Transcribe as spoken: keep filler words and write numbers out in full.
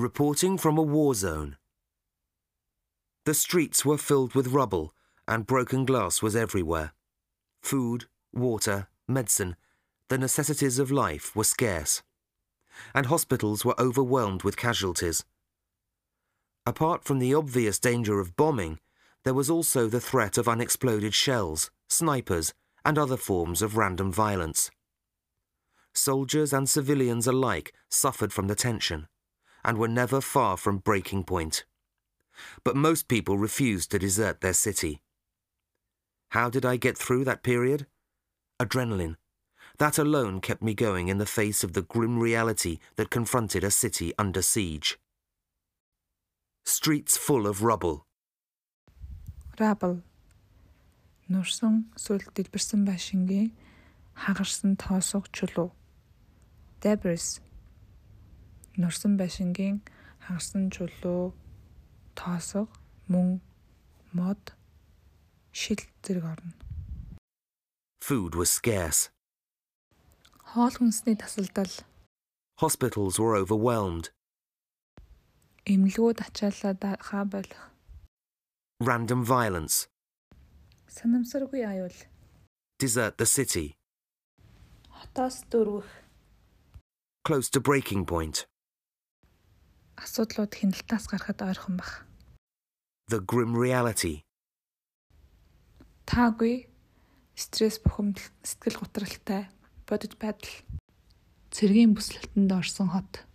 reporting from a war zone. The streets were filled with rubble and broken glass was everywhere. Food, water, medicine, the necessities of life were scarce, and hospitals were overwhelmed with casualties. Apart from the obvious danger of bombing, there was also the threat of unexploded shells, snipers, and other forms of random violence. Soldiers and civilians alike suffered from the tension and were never far from breaking point. But most people refused to desert their city. How did I get through that period? Adrenaline. That alone kept me going in the face of the grim reality that confronted a city under siege. Streets full of rubble. Rubble. Нурсан сүл дэлбэрсэн байшингийн хагарсан тоосох чулуу. Debris. Нурсан байшингийн хагарсан чулуу, тоосох, мөн, мод, шил зэрэг орно. Food was scarce. Хоол хүнсний тасалдал. Hospitals were overwhelmed. Эмнэлгүүд ачааллаа хаа болох. Random violence. Санамсаргүй аюул. Desert the city. Хотоос дөрвөх. Close to breaking point. Асуудлууд хяналтаас гарахад ойрхон бах. The grim reality. Таагүй стресс бухимдал, сэтгэл готролтой бодит байдал. Цэргийн бүслэлтэнд орсон хот.